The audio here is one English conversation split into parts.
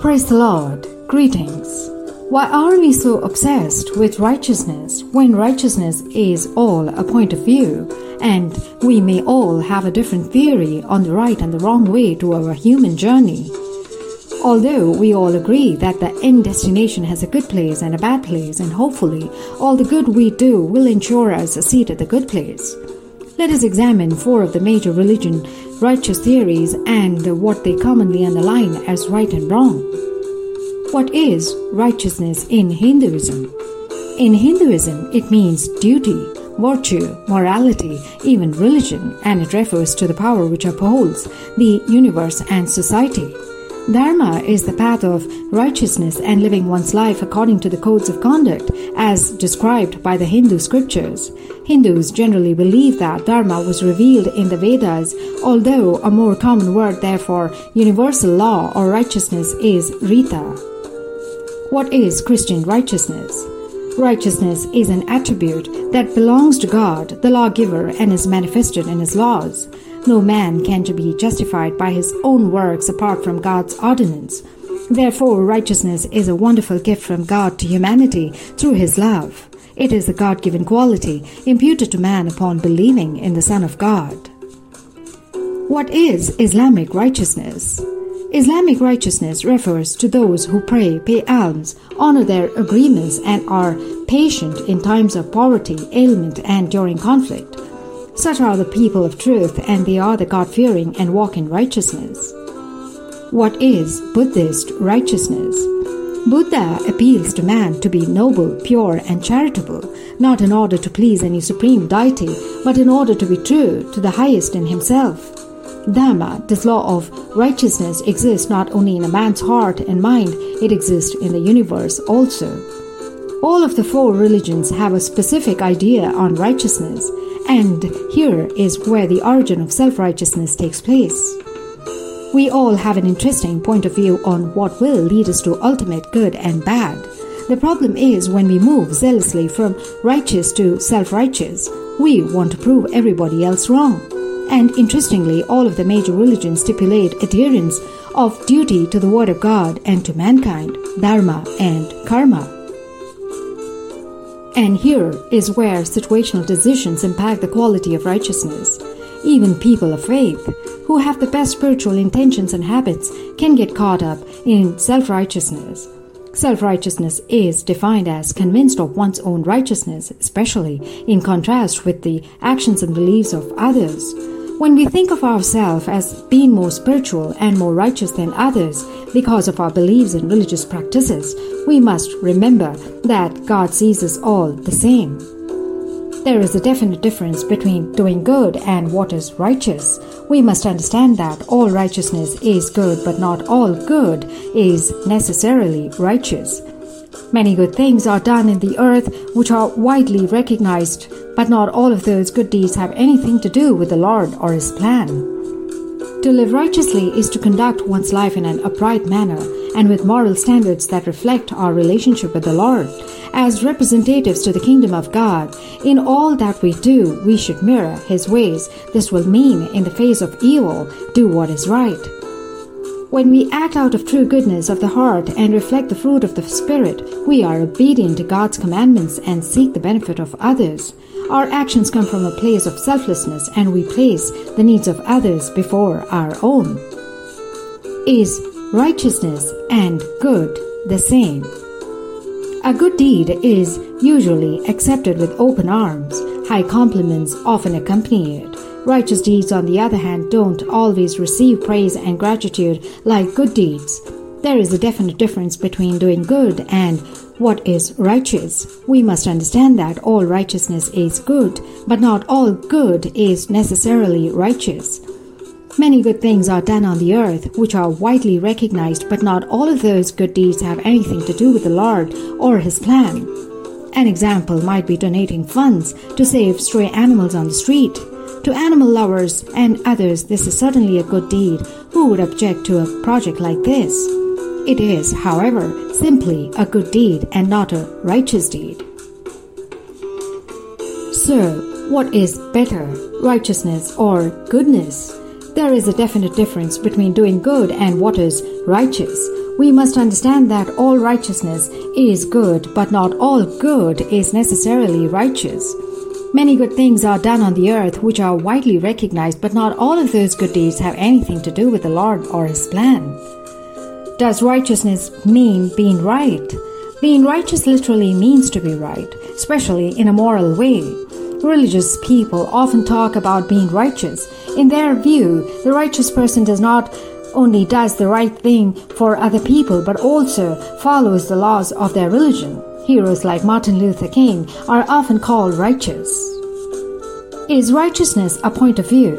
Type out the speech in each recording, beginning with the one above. Praise the Lord. Greetings. Why are we so obsessed with righteousness when righteousness is all a point of view, and we may all have a different theory on the right and the wrong way to our human journey? Although we all agree that the end destination has a good place and a bad place, and hopefully all the good we do will ensure us a seat at the good place. Let us examine four of the major religion righteous theories and what they commonly underline as right and wrong. What is righteousness in Hinduism? In Hinduism, it means duty, virtue, morality, even religion, and it refers to the power which upholds the universe and society. Dharma is the path of righteousness and living one's life according to the codes of conduct as described by the Hindu scriptures. Hindus generally believe that Dharma was revealed in the Vedas, although a more common word there for universal law or righteousness is Rita. What is Christian righteousness? Righteousness is an attribute that belongs to God, the lawgiver, and is manifested in his laws. No man can be justified by his own works apart from God's ordinance. Therefore, righteousness is a wonderful gift from God to humanity through his love. It is a God-given quality imputed to man upon believing in the Son of God. What is Islamic righteousness? Islamic righteousness refers to those who pray, pay alms, honor their agreements, and are patient in times of poverty, ailment, and during conflict. Such are the people of truth, and they are the God-fearing and walk in righteousness. What is Buddhist righteousness? Buddha appeals to man to be noble, pure, and charitable, not in order to please any supreme deity, but in order to be true to the highest in himself. Dhamma, this law of righteousness, exists not only in a man's heart and mind, it exists in the universe also. All of the four religions have a specific idea on righteousness, and here is where the origin of self-righteousness takes place. We all have an interesting point of view on what will lead us to ultimate good and bad. The problem is when we move zealously from righteous to self-righteous, we want to prove everybody else wrong. And interestingly, all of the major religions stipulate adherence of duty to the Word of God and to mankind, dharma and karma. And here is where situational decisions impact the quality of righteousness. Even people of faith, who have the best spiritual intentions and habits, can get caught up in self-righteousness. Self-righteousness is defined as convinced of one's own righteousness, especially in contrast with the actions and beliefs of others. When we think of ourselves as being more spiritual and more righteous than others because of our beliefs and religious practices, we must remember that God sees us all the same. There is a definite difference between doing good and what is righteous. We must understand that all righteousness is good, but not all good is necessarily righteous. Many good things are done in the earth which are widely recognized, but not all of those good deeds have anything to do with the Lord or His plan. To live righteously is to conduct one's life in an upright manner and with moral standards that reflect our relationship with the Lord. As representatives to the kingdom of God, in all that we do, we should mirror His ways. This will mean, in the face of evil, do what is right. When we act out of true goodness of the heart and reflect the fruit of the Spirit, we are obedient to God's commandments and seek the benefit of others. Our actions come from a place of selflessness, and we place the needs of others before our own. Is righteousness and good the same? A good deed is usually accepted with open arms. High compliments often accompany it. Righteous deeds, on the other hand, don't always receive praise and gratitude like good deeds. There is a definite difference between doing good and what is righteous. We must understand that all righteousness is good, but not all good is necessarily righteous. Many good things are done on the earth, which are widely recognized, but not all of those good deeds have anything to do with the Lord or His plan. An example might be donating funds to save stray animals on the street. To animal lovers and others, this is certainly a good deed. Who would object to a project like this? It is, however, simply a good deed and not a righteous deed. So, What is better, righteousness or goodness? There is a definite difference between doing good and what is righteous. We must understand that all righteousness is good, but not all good is necessarily righteous. Many good things are done on the earth which are widely recognized, but not all of those good deeds have anything to do with the Lord or His plan. Does righteousness mean being right? Being righteous literally means to be right, especially in a moral way. Religious people often talk about being righteous. In their view, the righteous person does not only does the right thing for other people, but also follows the laws of their religion. Heroes like Martin Luther King are often called righteous. Is righteousness a point of view?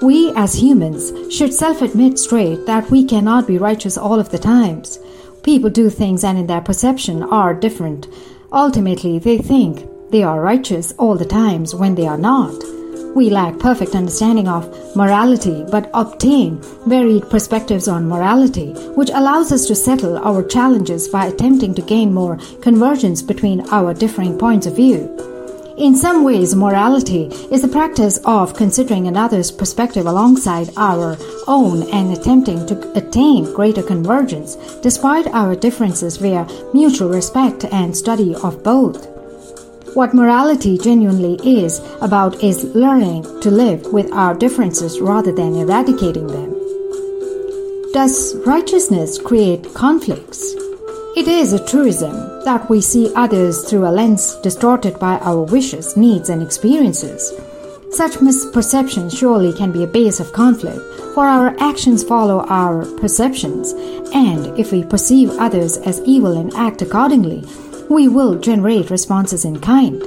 We as humans should self-admit straight that we cannot be righteous all of the times. People do things and in their perception are different. Ultimately, they think they are righteous all the times when they are not. We lack perfect understanding of morality but obtain varied perspectives on morality, which allows us to settle our challenges by attempting to gain more convergence between our differing points of view. In some ways, morality is the practice of considering another's perspective alongside our own and attempting to attain greater convergence despite our differences via mutual respect and study of both. What morality genuinely is about is learning to live with our differences rather than eradicating them. Does righteousness create conflicts? It is a truism that we see others through a lens distorted by our wishes, needs, and experiences. Such misperceptions surely can be a base of conflict, for our actions follow our perceptions, and if we perceive others as evil and act accordingly, we will generate responses in kind.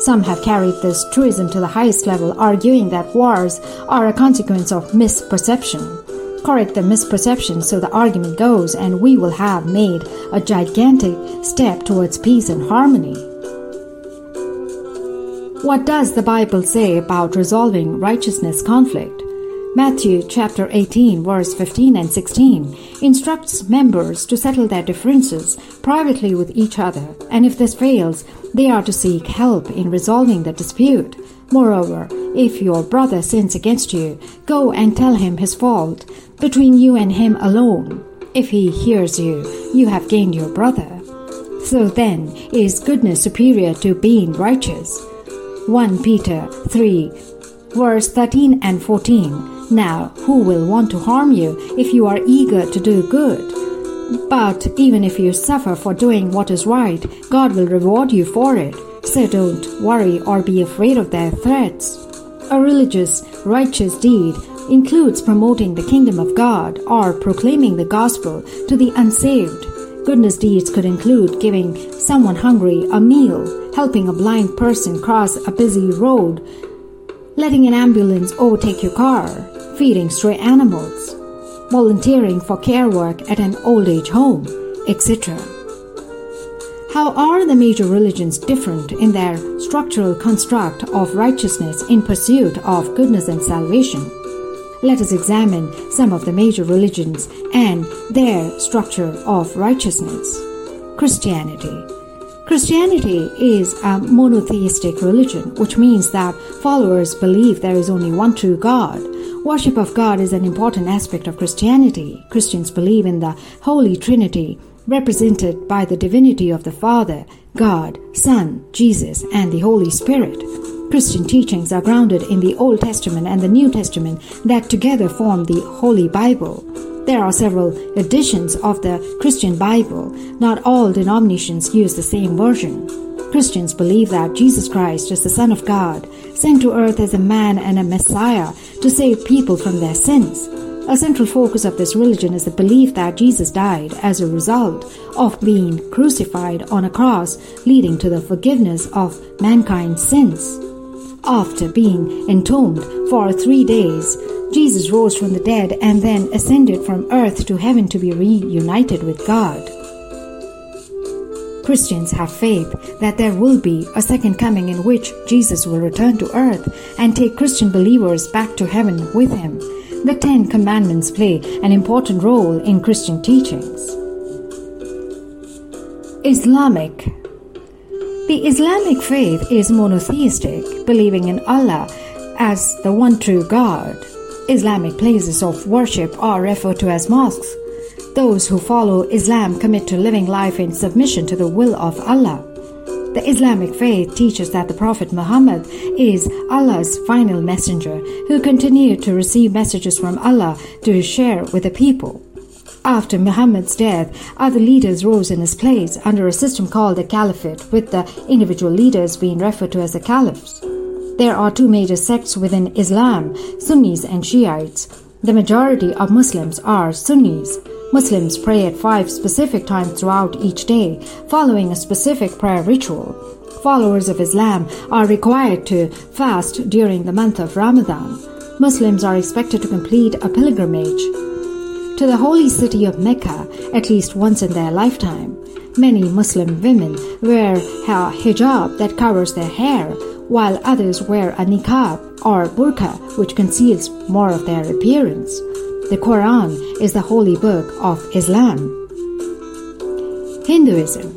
Some have carried this truism to the highest level, arguing that wars are a consequence of misperception. Correct the misperception, so the argument goes, and we will have made a gigantic step towards peace and harmony. What does the Bible say about resolving righteousness conflict? Matthew chapter 18, verse 15 and 16 instructs members to settle their differences privately with each other, and if this fails, they are to seek help in resolving the dispute. Moreover, if your brother sins against you, go and tell him his fault between you and him alone. If he hears you, you have gained your brother. So then, is goodness superior to being righteous? 1 Peter 3, verse 13 and 14. Now, who will want to harm you if you are eager to do good? But even if you suffer for doing what is right, God will reward you for it. So don't worry or be afraid of their threats. A religious, righteous deed includes promoting the kingdom of God or proclaiming the gospel to the unsaved. Goodness deeds could include giving someone hungry a meal, helping a blind person cross a busy road, letting an ambulance overtake your car, feeding stray animals, volunteering for care work at an old age home, etc. How are the major religions different in their structural construct of righteousness in pursuit of goodness and salvation? Let us examine some of the major religions and their structure of righteousness. Christianity is a monotheistic religion, which means that followers believe there is only one true God. Worship of God is an important aspect of Christianity. Christians believe in the Holy Trinity, represented by the divinity of the Father, God, Son, Jesus, and the Holy Spirit. Christian teachings are grounded in the Old Testament and the New Testament that together form the Holy Bible. There are several editions of the Christian Bible. Not all denominations use the same version. Christians believe that Jesus Christ is the Son of God, sent to earth as a man and a Messiah to save people from their sins. A central focus of this religion is the belief that Jesus died as a result of being crucified on a cross, leading to the forgiveness of mankind's sins. After being entombed for 3 days, Jesus rose from the dead and then ascended from earth to heaven to be reunited with God. Christians have faith that there will be a second coming in which Jesus will return to earth and take Christian believers back to heaven with him. The Ten Commandments play an important role in Christian teachings. Islamic The Islamic faith is monotheistic, believing in Allah as the one true God. Islamic places of worship are referred to as mosques. Those who follow Islam commit to living life in submission to the will of Allah. The Islamic faith teaches that the Prophet Muhammad is Allah's final messenger who continued to receive messages from Allah to share with the people. After Muhammad's death, other leaders rose in his place under a system called the Caliphate, with the individual leaders being referred to as the Caliphs. There are two major sects within Islam, Sunnis and Shiites. The majority of Muslims are Sunnis. Muslims pray at 5 specific times throughout each day, following a specific prayer ritual. Followers of Islam are required to fast during the month of Ramadan. Muslims are expected to complete a pilgrimage to the holy city of Mecca at least once in their lifetime. Many Muslim women wear a hijab that covers their hair, while others wear a niqab or burqa, which conceals more of their appearance. The Quran is the holy book of Islam. Hinduism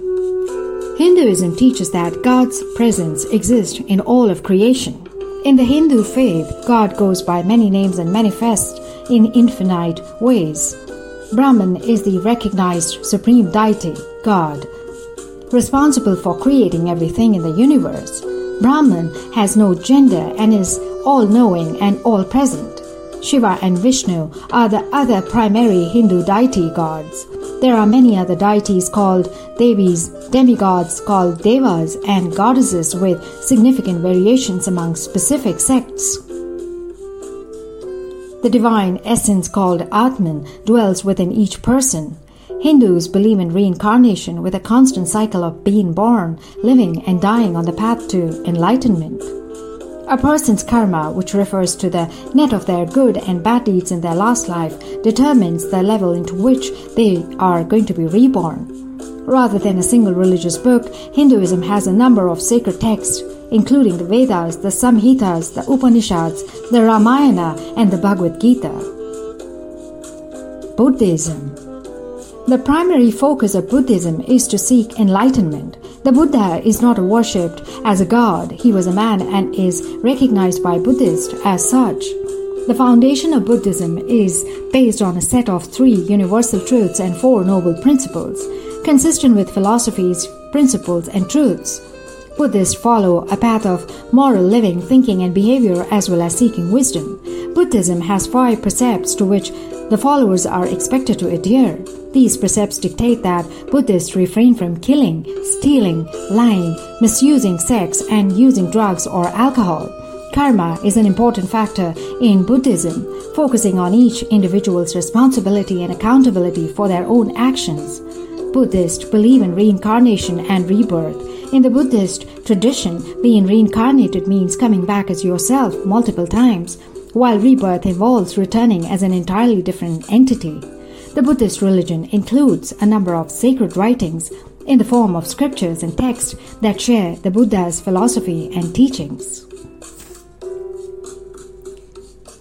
teaches that God's presence exists in all of creation. In the Hindu faith, God goes by many names and manifests in infinite ways. Brahman is the recognized supreme deity, God, responsible for creating everything in the universe. Brahman has no gender and is all-knowing and all-present. Shiva and Vishnu are the other primary Hindu deity gods. There are many other deities called Devis, demigods called Devas, and goddesses with significant variations among specific sects. The divine essence called Atman dwells within each person. Hindus believe in reincarnation with a constant cycle of being born, living, and dying on the path to enlightenment. A person's karma, which refers to the net of their good and bad deeds in their last life, determines the level into which they are going to be reborn. Rather than a single religious book, Hinduism has a number of sacred texts, including the Vedas, the Samhitas, the Upanishads, the Ramayana, and the Bhagavad Gita. Buddhism. The primary focus of Buddhism is to seek enlightenment. The Buddha is not worshipped as a god. He was a man and is recognized by Buddhists as such. The foundation of Buddhism is based on a set of 3 universal truths and 4 noble principles, consistent with philosophies, principles, and truths. Buddhists follow a path of moral living, thinking, and behavior, as well as seeking wisdom. Buddhism has 5 precepts to which the followers are expected to adhere. These precepts dictate that Buddhists refrain from killing, stealing, lying, misusing sex, and using drugs or alcohol. Karma is an important factor in Buddhism, focusing on each individual's responsibility and accountability for their own actions. Buddhists believe in reincarnation and rebirth. In the Buddhist tradition, being reincarnated means coming back as yourself multiple times, while rebirth involves returning as an entirely different entity. The Buddhist religion includes a number of sacred writings in the form of scriptures and texts that share the Buddha's philosophy and teachings.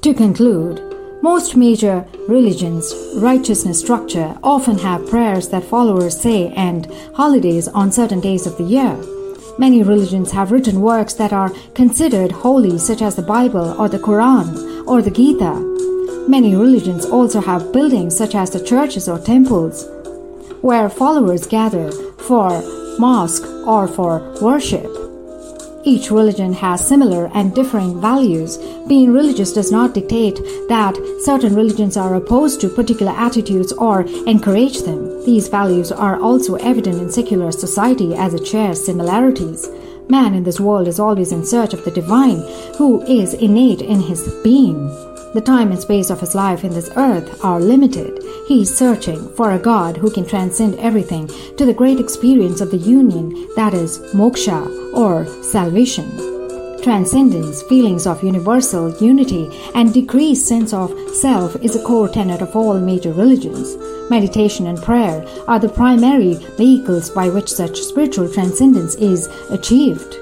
To conclude, most major religions' righteousness structure often have prayers that followers say and holidays on certain days of the year. Many religions have written works that are considered holy, such as the Bible or the Quran or the Gita. Many religions also have buildings such as the churches or temples, where followers gather for mosque or for worship. Each religion has similar and differing values. Being religious does not dictate that certain religions are opposed to particular attitudes or encourage them. These values are also evident in secular society as it shares similarities. Man in this world is always in search of the divine, who is innate in his being. The time and space of his life in this earth are limited. He is searching for a God who can transcend everything to the great experience of the union, that is, moksha or salvation. Transcendence, feelings of universal unity, and decreased sense of self is a core tenet of all major religions. Meditation and prayer are the primary vehicles by which such spiritual transcendence is achieved.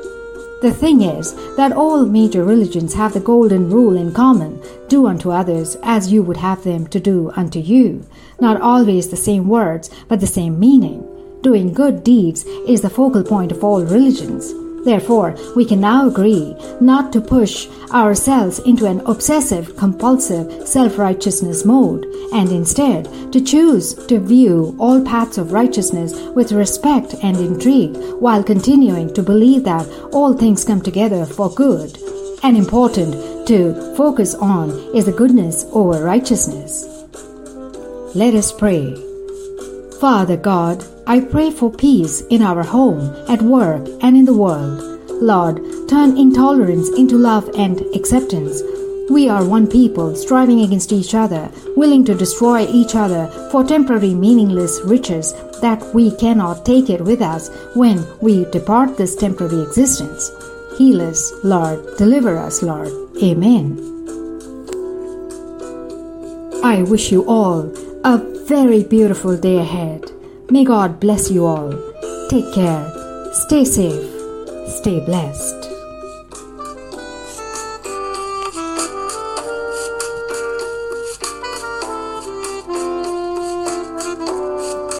The thing is that all major religions have the golden rule in common: do unto others as you would have them to do unto you. Not always the same words, but the same meaning. doing good deeds is the focal point of all religions. Therefore, we can now agree not to push ourselves into an obsessive, compulsive, self-righteousness mode, and instead to choose to view all paths of righteousness with respect and intrigue, while continuing to believe that all things come together for good. And important to focus on is the goodness over righteousness. Let us pray. Father God, I pray for peace in our home, at work, and in the world. Lord, turn intolerance into love and acceptance. We are one people, striving against each other, willing to destroy each other for temporary meaningless riches that we cannot take it with us when we depart this temporary existence. Heal us, Lord. Deliver us, Lord. Amen. I wish you all a very beautiful day ahead. May God bless you all. Take care, stay safe, stay blessed.